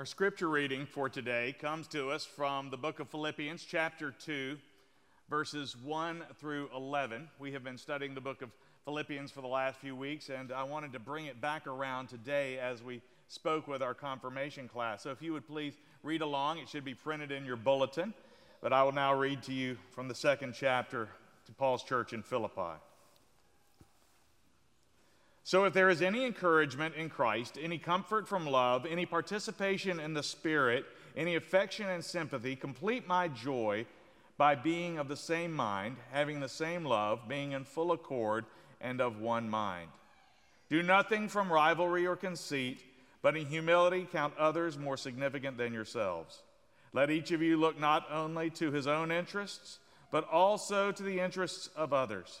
Our scripture reading for today comes to us from the book of Philippians, chapter 2, verses 1 through 11. We have been studying the book of Philippians for the last few weeks, and I wanted to bring it back around today as we spoke with our confirmation class. So if you would please read along, it should be printed in your bulletin. But I will now read to you from the second chapter to Paul's church in Philippi. So if there is any encouragement in Christ, any comfort from love, any participation in the Spirit, any affection and sympathy, complete my joy by being of the same mind, having the same love, being in full accord and of one mind. Do nothing from rivalry or conceit, but in humility count others more significant than yourselves. Let each of you look not only to his own interests, but also to the interests of others.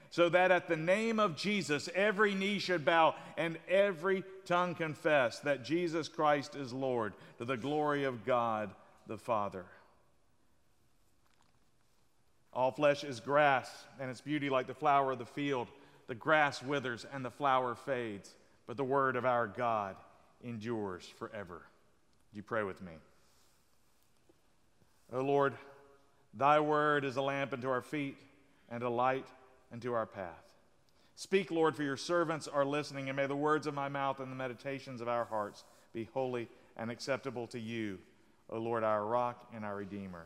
so that at the name of Jesus every knee should bow and every tongue confess that Jesus Christ is Lord, to the glory of God the Father. All flesh is grass, and its beauty like the flower of the field. The grass withers and the flower fades, but the word of our God endures forever. Would you pray with me? O Lord, thy word is a lamp unto our feet and a light unto our path. Speak, Lord, for your servants are listening, and may the words of my mouth and the meditations of our hearts be holy and acceptable to you, O Lord, our rock and our redeemer.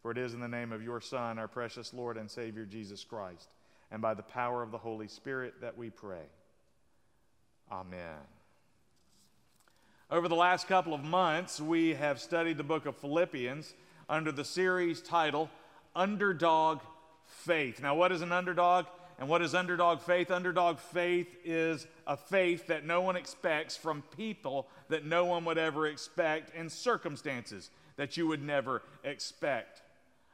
For it is in the name of your Son, our precious Lord and Savior, Jesus Christ, and by the power of the Holy Spirit that we pray. Amen. Over the last couple of months, we have studied the book of Philippians under the series title, Underdog Faith. Now, what is an underdog and what is underdog faith? Underdog faith is a faith that no one expects from people that no one would ever expect in circumstances that you would never expect.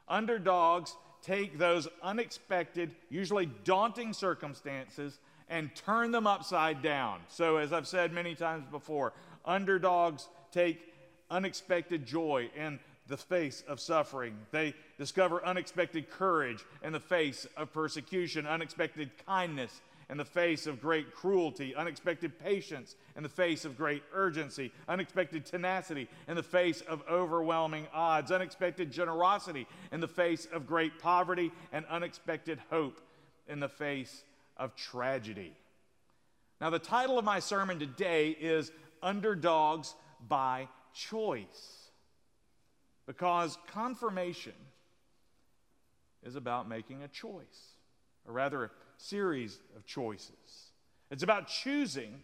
Underdogs take those unexpected, usually daunting circumstances and turn them upside down. So as I've said many times before, underdogs take unexpected joy in the face of suffering. They discover unexpected courage in the face of persecution, unexpected kindness in the face of great cruelty, unexpected patience in the face of great urgency, unexpected tenacity in the face of overwhelming odds, unexpected generosity in the face of great poverty, and unexpected hope in the face of tragedy. Now, the title of my sermon today is Underdogs by Choice, because confirmation is about making a choice, or rather a series of choices. It's about choosing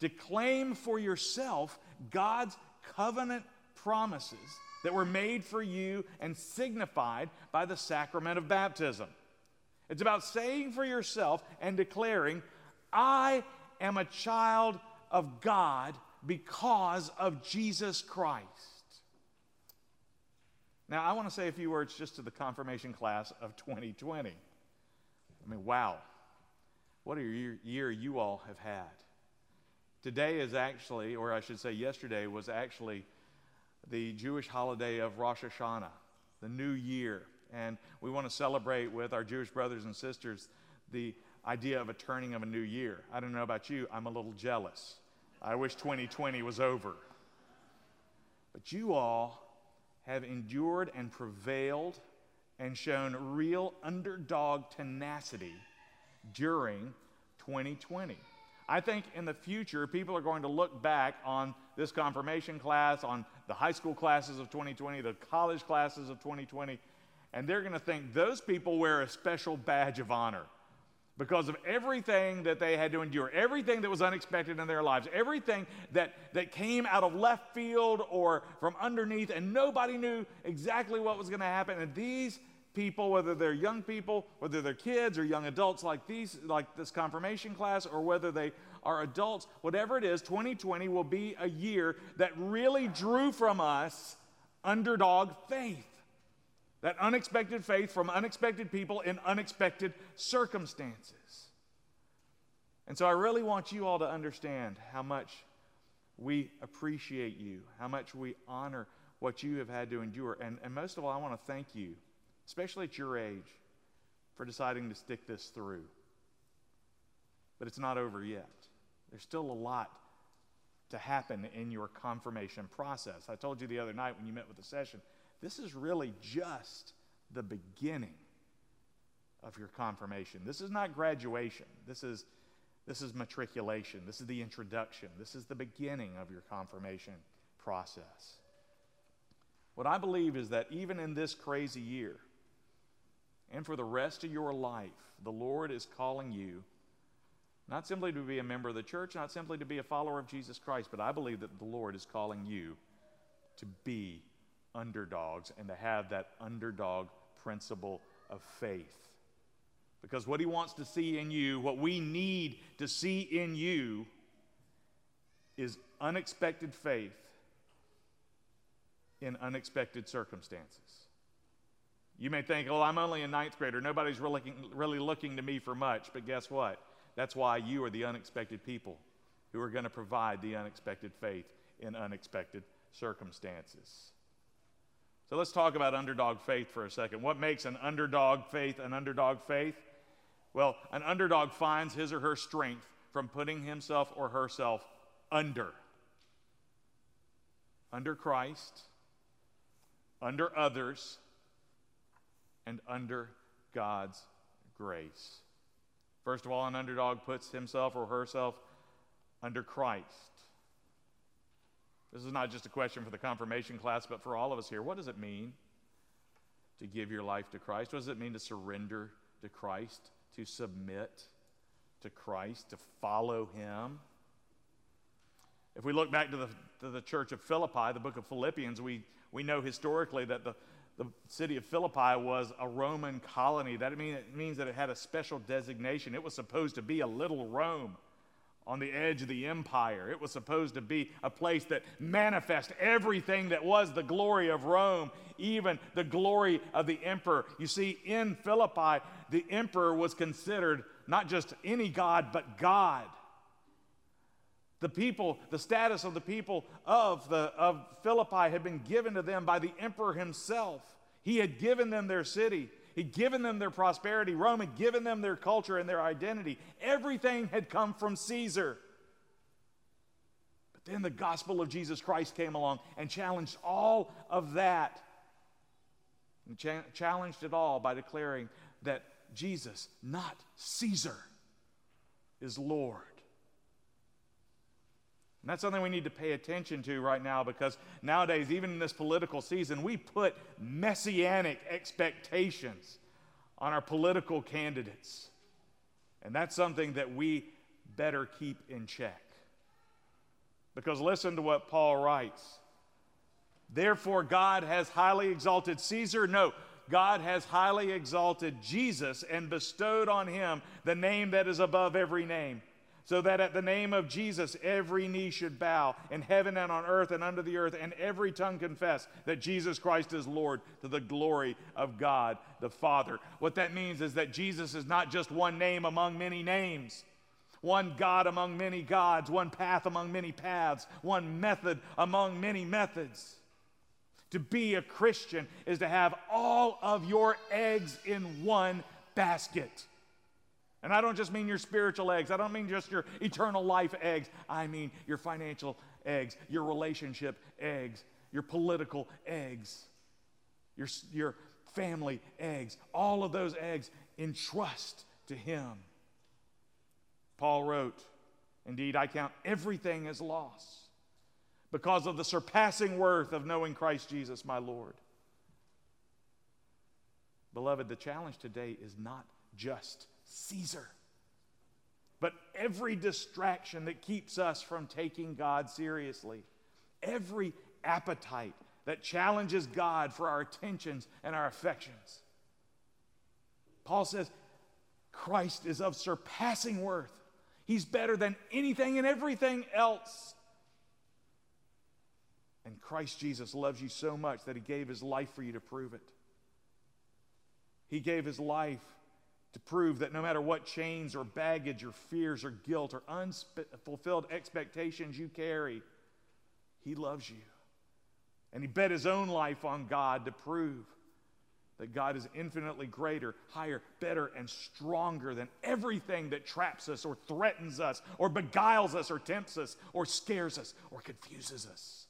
to claim for yourself God's covenant promises that were made for you and signified by the sacrament of baptism. It's about saying for yourself and declaring, I am a child of God because of Jesus Christ. Now, I want to say a few words just to the confirmation class of 2020. I mean, wow, what a year you all have had. Today is actually, or I should say yesterday, was actually the Jewish holiday of Rosh Hashanah, the new year. And we want to celebrate with our Jewish brothers and sisters the idea of a turning of a new year. I don't know about you, I'm a little jealous. I wish 2020 was over. But you all have endured and prevailed and shown real underdog tenacity during 2020. I think in the future, people are going to look back on this confirmation class, on the high school classes of 2020, the college classes of 2020, and they're going to think those people wear a special badge of honor because of everything that they had to endure, everything that was unexpected in their lives, everything that came out of left field or from underneath, and nobody knew exactly what was going to happen. And these people, whether they're young people, whether they're kids or young adults like this confirmation class, or whether they are adults, whatever it is, 2020 will be a year that really drew from us underdog faith. That unexpected faith from unexpected people in unexpected circumstances. And so I really want you all to understand how much we appreciate you, how much we honor what you have had to endure. And most of all, I want to thank you, especially at your age, for deciding to stick this through. But it's not over yet. There's still a lot to happen in your confirmation process. I told you the other night when you met with the session, this is really just the beginning of your confirmation. This is not graduation. This is matriculation. This is the introduction. This is the beginning of your confirmation process. What I believe is that even in this crazy year, and for the rest of your life, the Lord is calling you not simply to be a member of the church, not simply to be a follower of Jesus Christ, but I believe that the Lord is calling you to be underdogs and to have that underdog principle of faith. Because what he wants to see in you, what we need to see in you, is unexpected faith in unexpected circumstances. You may think, oh, I'm only a ninth grader. Nobody's really looking to me for much. But guess what? That's why you are the unexpected people who are going to provide the unexpected faith in unexpected circumstances. So let's talk about underdog faith for a second. What makes an underdog faith an underdog faith? Well, an underdog finds his or her strength from putting himself or herself under Christ, under others, and under God's grace. First of all, an underdog puts himself or herself under Christ. This is not just a question for the confirmation class, but for all of us here. What does it mean to give your life to Christ? What does it mean to surrender to Christ, to submit to Christ, to follow him? If we look back to the church of Philippi, the book of Philippians, we know historically that the city of Philippi was a Roman colony. That means that it had a special designation. It was supposed to be a little Rome. On the edge of the empire. It was supposed to be a place that manifest everything that was the glory of Rome, even the glory of the emperor. You see, in Philippi, the emperor was considered not just any god, but God. The people, the status of the people of Philippi had been given to them by the emperor himself. He had given them their city. He'd given them their prosperity. Rome had given them their culture and their identity. Everything had come from Caesar. But then the gospel of Jesus Christ came along and challenged all of that. And challenged it all by declaring that Jesus, not Caesar, is Lord. And that's something we need to pay attention to right now, because nowadays, even in this political season, we put messianic expectations on our political candidates. And that's something that we better keep in check. Because listen to what Paul writes. Therefore, God has highly exalted Caesar. No, God has highly exalted Jesus and bestowed on him the name that is above every name. So that at the name of Jesus, every knee should bow in heaven and on earth and under the earth, and every tongue confess that Jesus Christ is Lord, to the glory of God the Father. What that means is that Jesus is not just one name among many names, one God among many gods, one path among many paths, one method among many methods. To be a Christian is to have all of your eggs in one basket. And I don't just mean your spiritual eggs. I don't mean just your eternal life eggs. I mean your financial eggs, your relationship eggs, your political eggs, your family eggs. All of those eggs in trust to him. Paul wrote, "Indeed, I count everything as loss because of the surpassing worth of knowing Christ Jesus, my Lord." Beloved, the challenge today is not just Caesar, but every distraction that keeps us from taking God seriously, every appetite that challenges God for our attentions and our affections. Paul says Christ is of surpassing worth. He's better than anything and everything else. And Christ Jesus loves you so much that he gave his life for you to prove it. He gave his life to prove that no matter what chains or baggage or fears or guilt or unfulfilled expectations you carry, he loves you. And he bet his own life on God to prove that God is infinitely greater, higher, better, and stronger than everything that traps us or threatens us or beguiles us or tempts us or scares us or confuses us.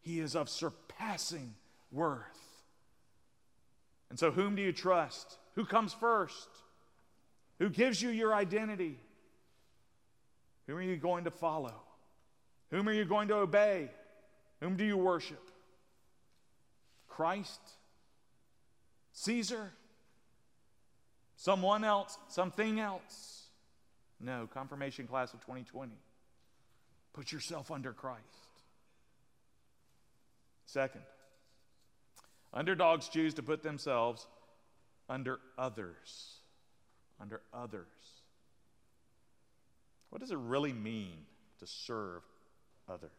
He is of surpassing worth. And so whom do you trust? Who comes first? Who gives you your identity? Whom are you going to follow? Whom are you going to obey? Whom do you worship? Christ? Caesar? Someone else? Something else? No, confirmation class of 2020. Put yourself under Christ. Second, underdogs choose to put themselves under others. Under others. What does it really mean to serve others?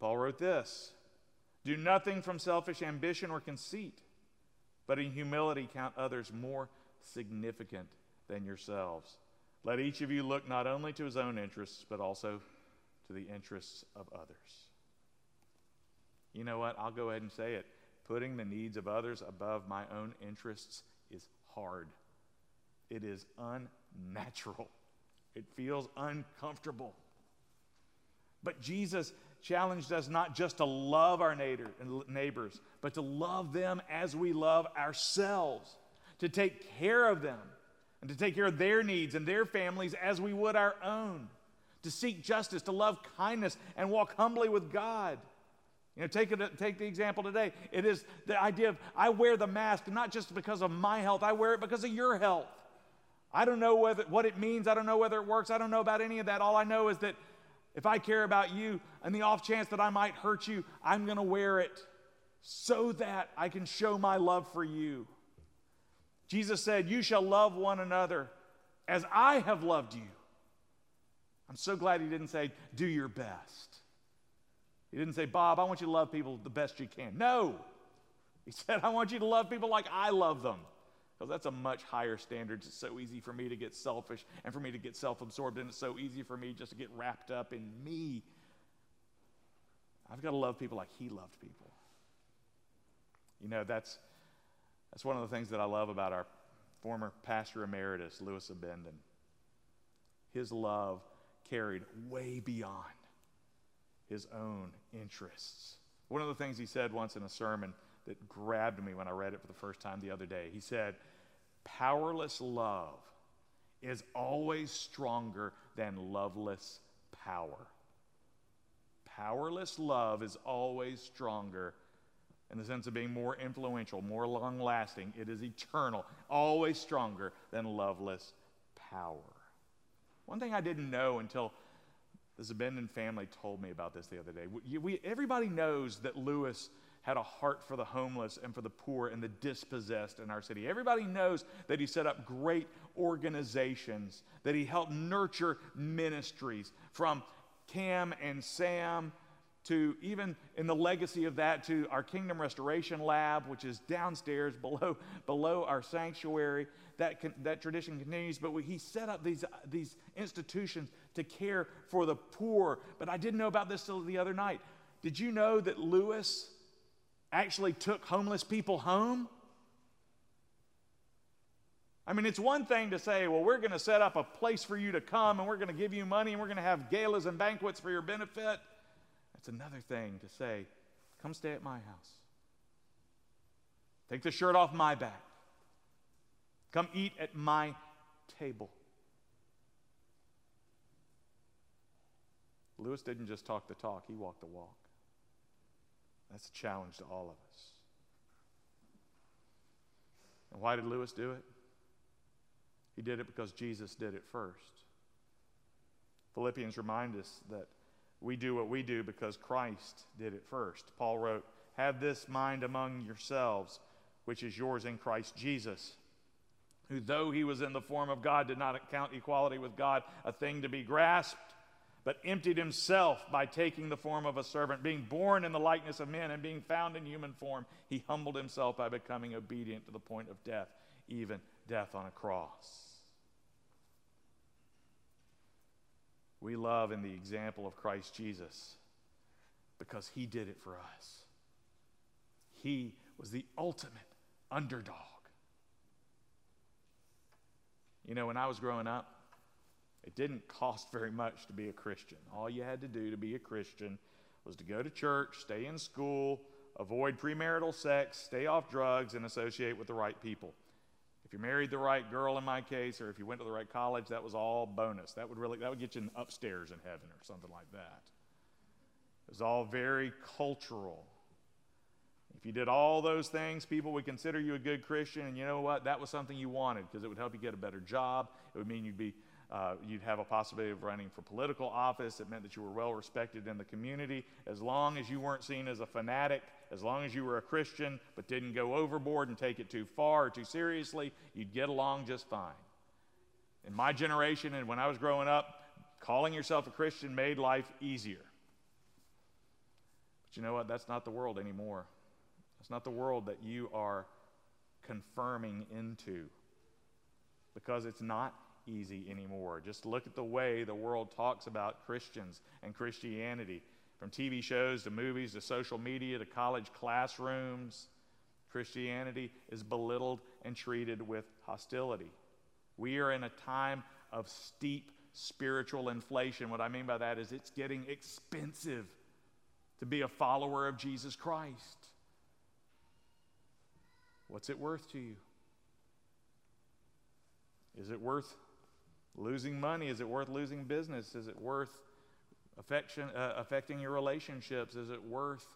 Paul wrote this: do nothing from selfish ambition or conceit, but in humility count others more significant than yourselves. Let each of you look not only to his own interests, but also to the interests of others. You know what? I'll go ahead and say it. Putting the needs of others above my own interests is hard. It is unnatural. It feels uncomfortable. But Jesus challenged us not just to love our neighbors, but to love them as we love ourselves, to take care of them, and to take care of their needs and their families as we would our own, to seek justice, to love kindness, and walk humbly with God. You know, take the example today. It is the idea of, I wear the mask not just because of my health, I wear it because of your health. I don't know what it means, I don't know whether it works, I don't know about any of that. All I know is that if I care about you, and the off chance that I might hurt you, I'm going to wear it so that I can show my love for you. Jesus said, you shall love one another as I have loved you. I'm so glad he didn't say, do your best. He didn't say, Bob, I want you to love people the best you can. No. He said, I want you to love people like I love them. Because that's a much higher standard. It's so easy for me to get selfish and for me to get self-absorbed, and it's so easy for me just to get wrapped up in me. I've got to love people like he loved people. You know, that's one of the things that I love about our former pastor emeritus, Louis Abendon. His love carried way beyond his own interests. One of the things he said once in a sermon that grabbed me when I read it for the first time the other day. He said, powerless love is always stronger than loveless power. Powerless love is always stronger in the sense of being more influential, more long-lasting. It is eternal, always stronger than loveless power. One thing I didn't know until the Abendon family told me about this the other day. Everybody knows that Louis had a heart for the homeless and for the poor and the dispossessed in our city. Everybody knows that he set up great organizations, that he helped nurture ministries from Cam and Sam to even in the legacy of that to our Kingdom Restoration Lab, which is downstairs below our sanctuary. That tradition continues, but he set up these institutions to care for the poor. But I didn't know about this till the other night. Did you know that Louis actually took homeless people home? I mean, it's one thing to say, well, we're going to set up a place for you to come, and we're going to give you money, and we're going to have galas and banquets for your benefit. That's another thing to say, come stay at my house. Take the shirt off my back. Come eat at my table. Louis didn't just talk the talk, he walked the walk. That's a challenge to all of us. And why did Louis do it? He did it because Jesus did it first. Philippians remind us that we do what we do because Christ did it first. Paul wrote, have this mind among yourselves, which is yours in Christ Jesus, who though he was in the form of God, did not count equality with God a thing to be grasped, but emptied himself by taking the form of a servant, being born in the likeness of men and being found in human form. He humbled himself by becoming obedient to the point of death, even death on a cross. We love in the example of Christ Jesus because he did it for us. He was the ultimate underdog. You know, when I was growing up, it didn't cost very much to be a Christian. All you had to do to be a Christian was to go to church, stay in school, avoid premarital sex, stay off drugs, and associate with the right people. If you married the right girl in my case, or if you went to the right college, that was all bonus. That would get you an upstairs in heaven or something like that. It was all very cultural. If you did all those things, people would consider you a good Christian, and you know what? That was something you wanted because it would help you get a better job. It would mean you'd have a possibility of running for political office. It meant that you were well respected in the community. As long as you weren't seen as a fanatic, as long as you were a Christian but didn't go overboard and take it too far or too seriously, you'd get along just fine. In my generation and when I was growing up, calling yourself a Christian made life easier. But you know what? That's not the world anymore. That's not the world that you are confirming into, because it's not easy anymore. Just look at the way the world talks about Christians and Christianity. From TV shows to movies to social media to college classrooms, Christianity is belittled and treated with hostility. We are in a time of steep spiritual inflation. What I mean by that is it's getting expensive to be a follower of Jesus Christ. What's it worth to you? Is it worth losing money? Is it worth losing business? Is it worth affecting your relationships? Is it worth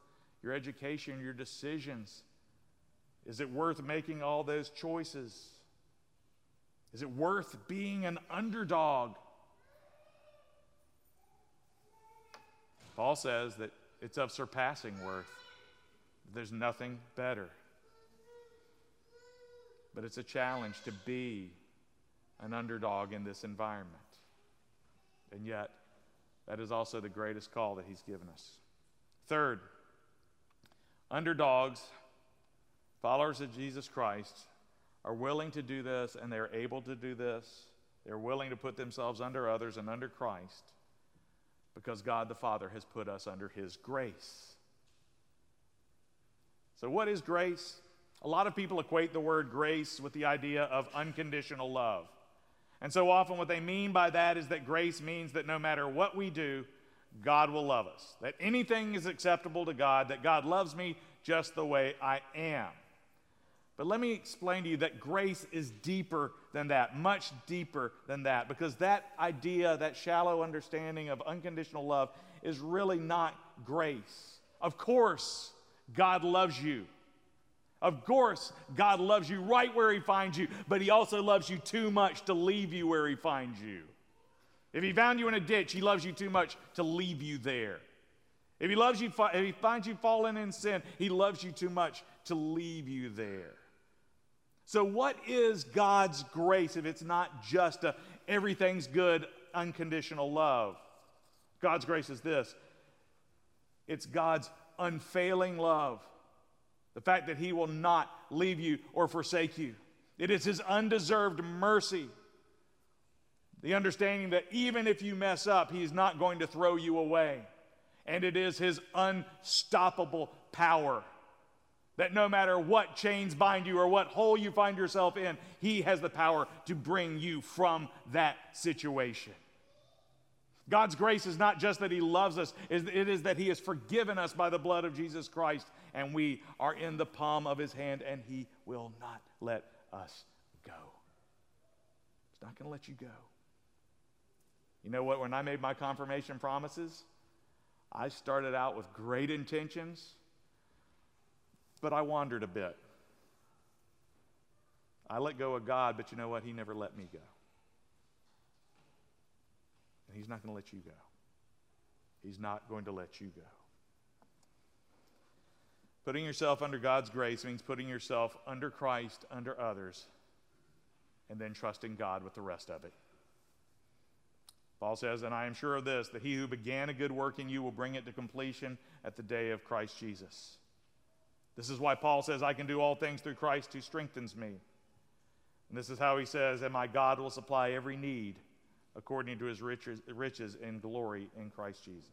your education, your decisions? Is it worth making all those choices? Is it worth being an underdog? Paul says that it's of surpassing worth. There's nothing better. But it's a challenge to be an underdog in this environment. And yet, that is also the greatest call that he's given us. Third, underdogs, followers of Jesus Christ, are willing to do this, and they're able to do this. They're willing to put themselves under others and under Christ because God the Father has put us under his grace. So what is grace? A lot of people equate the word grace with the idea of unconditional love. And so often what they mean by that is that grace means that no matter what we do, God will love us. That anything is acceptable to God, that God loves me just the way I am. But let me explain to you that grace is deeper than that, much deeper than that, because that idea, that shallow understanding of unconditional love is really not grace. Of course, God loves you. Of course, God loves you right where he finds you, but he also loves you too much to leave you where he finds you. If he found you in a ditch, he loves you too much to leave you there. If he loves you, if he finds you fallen in sin, he loves you too much to leave you there. So what is God's grace if it's not just everything's good, unconditional love? God's grace is this. It's God's unfailing love. The fact that he will not leave you or forsake you. It is his undeserved mercy. The understanding that even if you mess up, he is not going to throw you away. And it is his unstoppable power. That no matter what chains bind you or what hole you find yourself in, he has the power to bring you from that situation. God's grace is not just that he loves us, it is that he has forgiven us by the blood of Jesus Christ, and we are in the palm of his hand, and he will not let us go. He's not going to let you go. You know what? When I made my confirmation promises, I started out with great intentions, but I wandered a bit. I let go of God, but you know what? He never let me go. He's not going to let you go. He's not going to let you go. Putting yourself under God's grace means putting yourself under Christ, under others, and then trusting God with the rest of it. Paul says, and I am sure of this, that he who began a good work in you will bring it to completion at the day of Christ Jesus. This is why Paul says, I can do all things through Christ who strengthens me. And this is how he says, and my God will supply every need according to his riches in glory in Christ Jesus.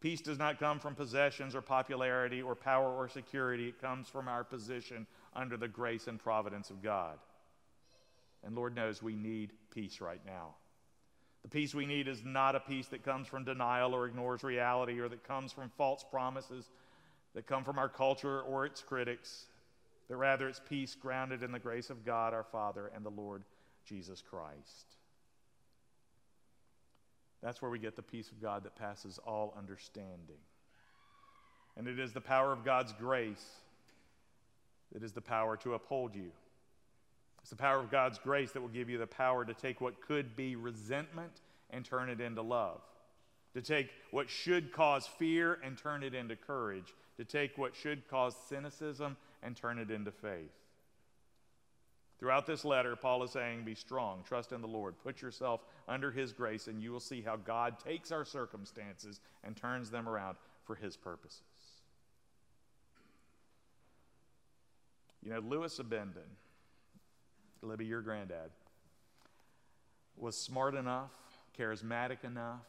Peace does not come from possessions or popularity or power or security. It comes from our position under the grace and providence of God. And Lord knows we need peace right now. The peace we need is not a peace that comes from denial or ignores reality, or that comes from false promises that come from our culture or its critics, but rather it's peace grounded in the grace of God our Father and the Lord Jesus Christ. That's where we get the peace of God that passes all understanding. And it is the power of God's grace that is the power to uphold you. It's the power of God's grace that will give you the power to take what could be resentment and turn it into love. To take what should cause fear and turn it into courage. To take what should cause cynicism and turn it into faith. Throughout this letter, Paul is saying, be strong, trust in the Lord, put yourself under his grace, and you will see how God takes our circumstances and turns them around for his purposes. You know, Louis Abendon, Libby, your granddad, was smart enough, charismatic enough,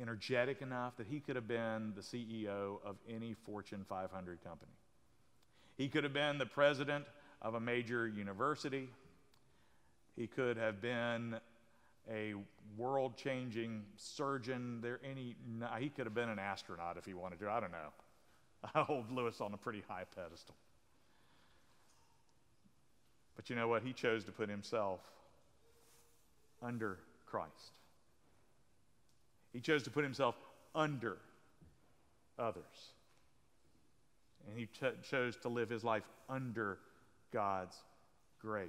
energetic enough that he could have been the CEO of any Fortune 500 company. He could have been the president of a major university. He could have been a world-changing surgeon. He could have been an astronaut if he wanted to. I don't know. I hold Louis on a pretty high pedestal. But you know what? He chose to put himself under Christ. He chose to put himself under others. And he chose to live his life under God's grace.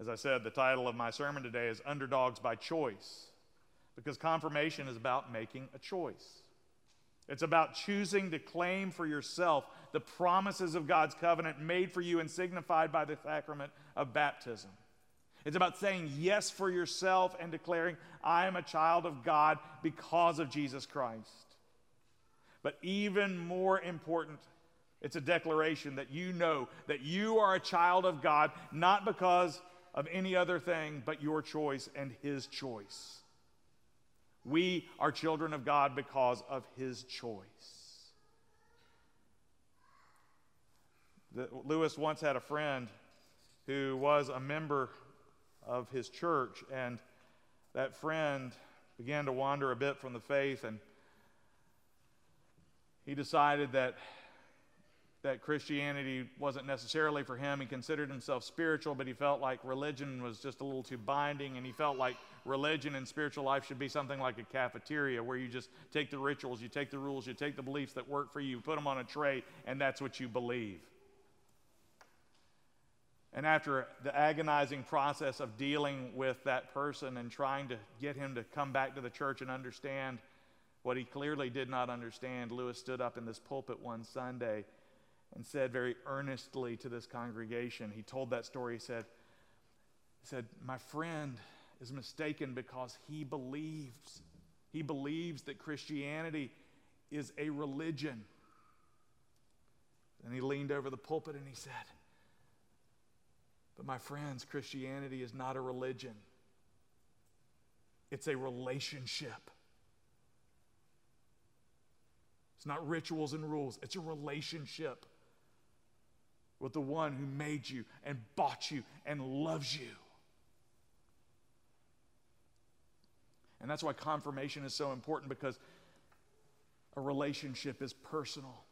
As I said, the title of my sermon today is Underdogs by Choice, because confirmation is about making a choice. It's about choosing to claim for yourself the promises of God's covenant made for you and signified by the sacrament of baptism. It's about saying yes for yourself and declaring, I am a child of God because of Jesus Christ. But even more important, it's a declaration that you know that you are a child of God, not because of any other thing but your choice and his choice. We are children of God because of his choice. Louis once had a friend who was a member of his church, and that friend began to wander a bit from the faith, and he decided that Christianity wasn't necessarily for him. He considered himself spiritual, but he felt like religion was just a little too binding, and he felt like religion and spiritual life should be something like a cafeteria where you just take the rituals, you take the rules, you take the beliefs that work for you, put them on a tray, and that's what you believe. And after the agonizing process of dealing with that person and trying to get him to come back to the church and understand what he clearly did not understand, Louis stood up in this pulpit one Sunday and said very earnestly to this congregation, he told that story, he said, my friend is mistaken because he believes that Christianity is a religion. And he leaned over the pulpit and he said, but my friends, Christianity is not a religion. It's a relationship. It's not rituals and rules. It's a relationship with the one who made you and bought you and loves you. And that's why confirmation is so important, because a relationship is personal.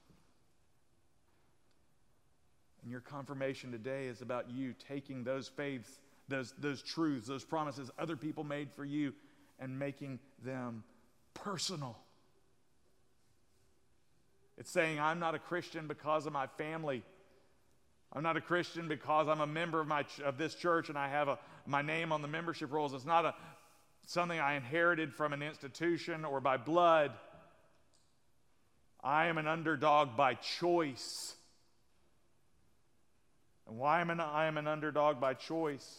And your confirmation today is about you taking those faiths, those truths, those promises other people made for you and making them personal. It's saying, I'm not a Christian because of my family. I'm not a Christian because I'm a member of this church and I have my name on the membership rolls. It's not something I inherited from an institution or by blood. I am an underdog by choice. And why I am an underdog by choice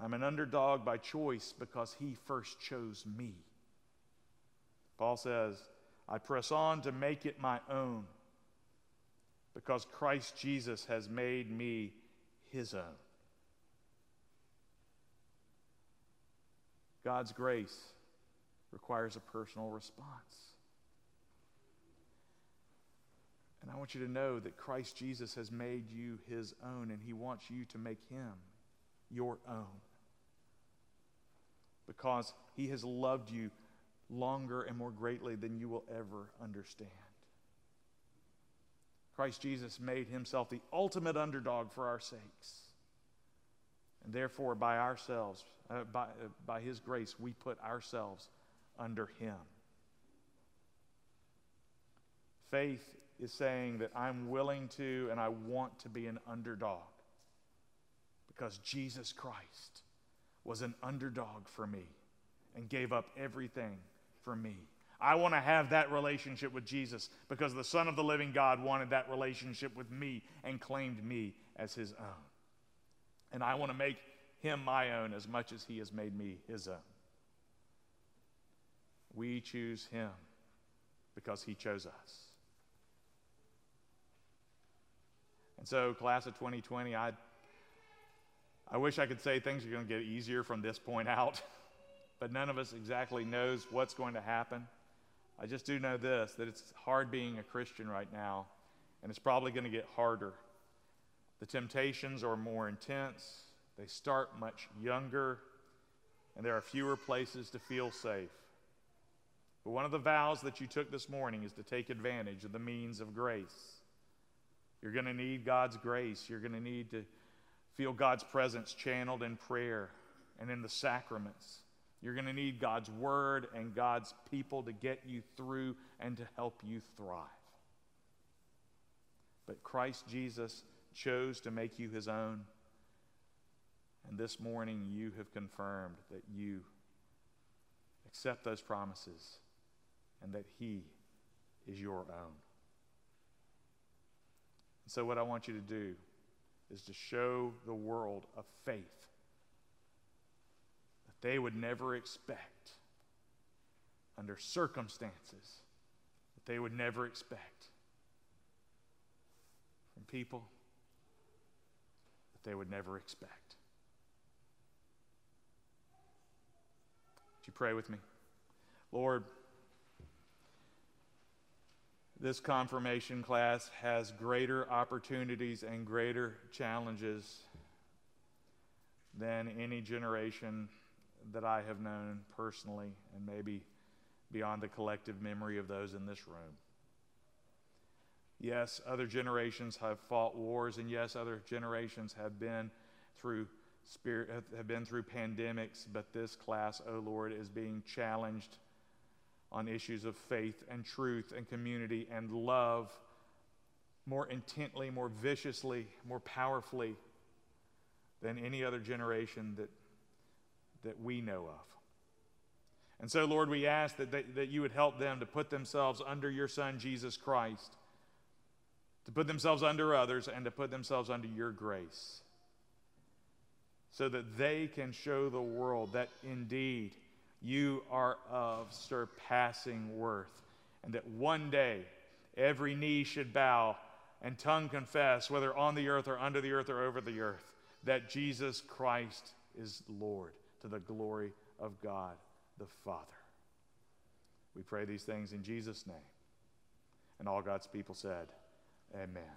I'm an underdog by choice because he first chose me. Paul says, I press on to make it my own because Christ Jesus has made me his own. God's grace requires a personal response. And I want you to know that Christ Jesus has made you his own, and he wants you to make him your own because he has loved you longer and more greatly than you will ever understand. Christ Jesus made himself the ultimate underdog for our sakes. And therefore, by ourselves, by his grace, we put ourselves under him. Faith is saying that I'm willing to and I want to be an underdog because Jesus Christ was an underdog for me and gave up everything for me. I want to have that relationship with Jesus because the Son of the Living God wanted that relationship with me and claimed me as his own. And I want to make him my own as much as he has made me his own. We choose him because he chose us. And so, class of 2020, I wish I could say things are going to get easier from this point out, but none of us exactly knows what's going to happen. I just do know this, that it's hard being a Christian right now, and it's probably going to get harder. The temptations are more intense, they start much younger, and there are fewer places to feel safe. But one of the vows that you took this morning is to take advantage of the means of grace. You're going to need God's grace. You're going to need to feel God's presence channeled in prayer and in the sacraments. You're going to need God's word and God's people to get you through and to help you thrive. But Christ Jesus chose to make you his own. And this morning you have confirmed that you accept those promises and that he is your own. And so what I want you to do is to show the world a faith that they would never expect under circumstances that they would never expect from people that they would never expect. Would you pray with me? Lord, this confirmation class has greater opportunities and greater challenges than any generation that I have known personally, and maybe beyond the collective memory of those in this room. Yes, other generations have fought wars, and yes, other generations have been through pandemics, but this class, O Lord, is being challenged on issues of faith and truth and community and love more intently, more viciously, more powerfully than any other generation that we know of. And so, Lord, we ask that you would help them to put themselves under your Son, Jesus Christ, to put themselves under others, and to put themselves under your grace, so that they can show the world that indeed you are of surpassing worth, and that one day every knee should bow and tongue confess, whether on the earth or under the earth or over the earth, that Jesus Christ is Lord, to the glory of God the Father. We pray these things in Jesus' name. And all God's people said, amen.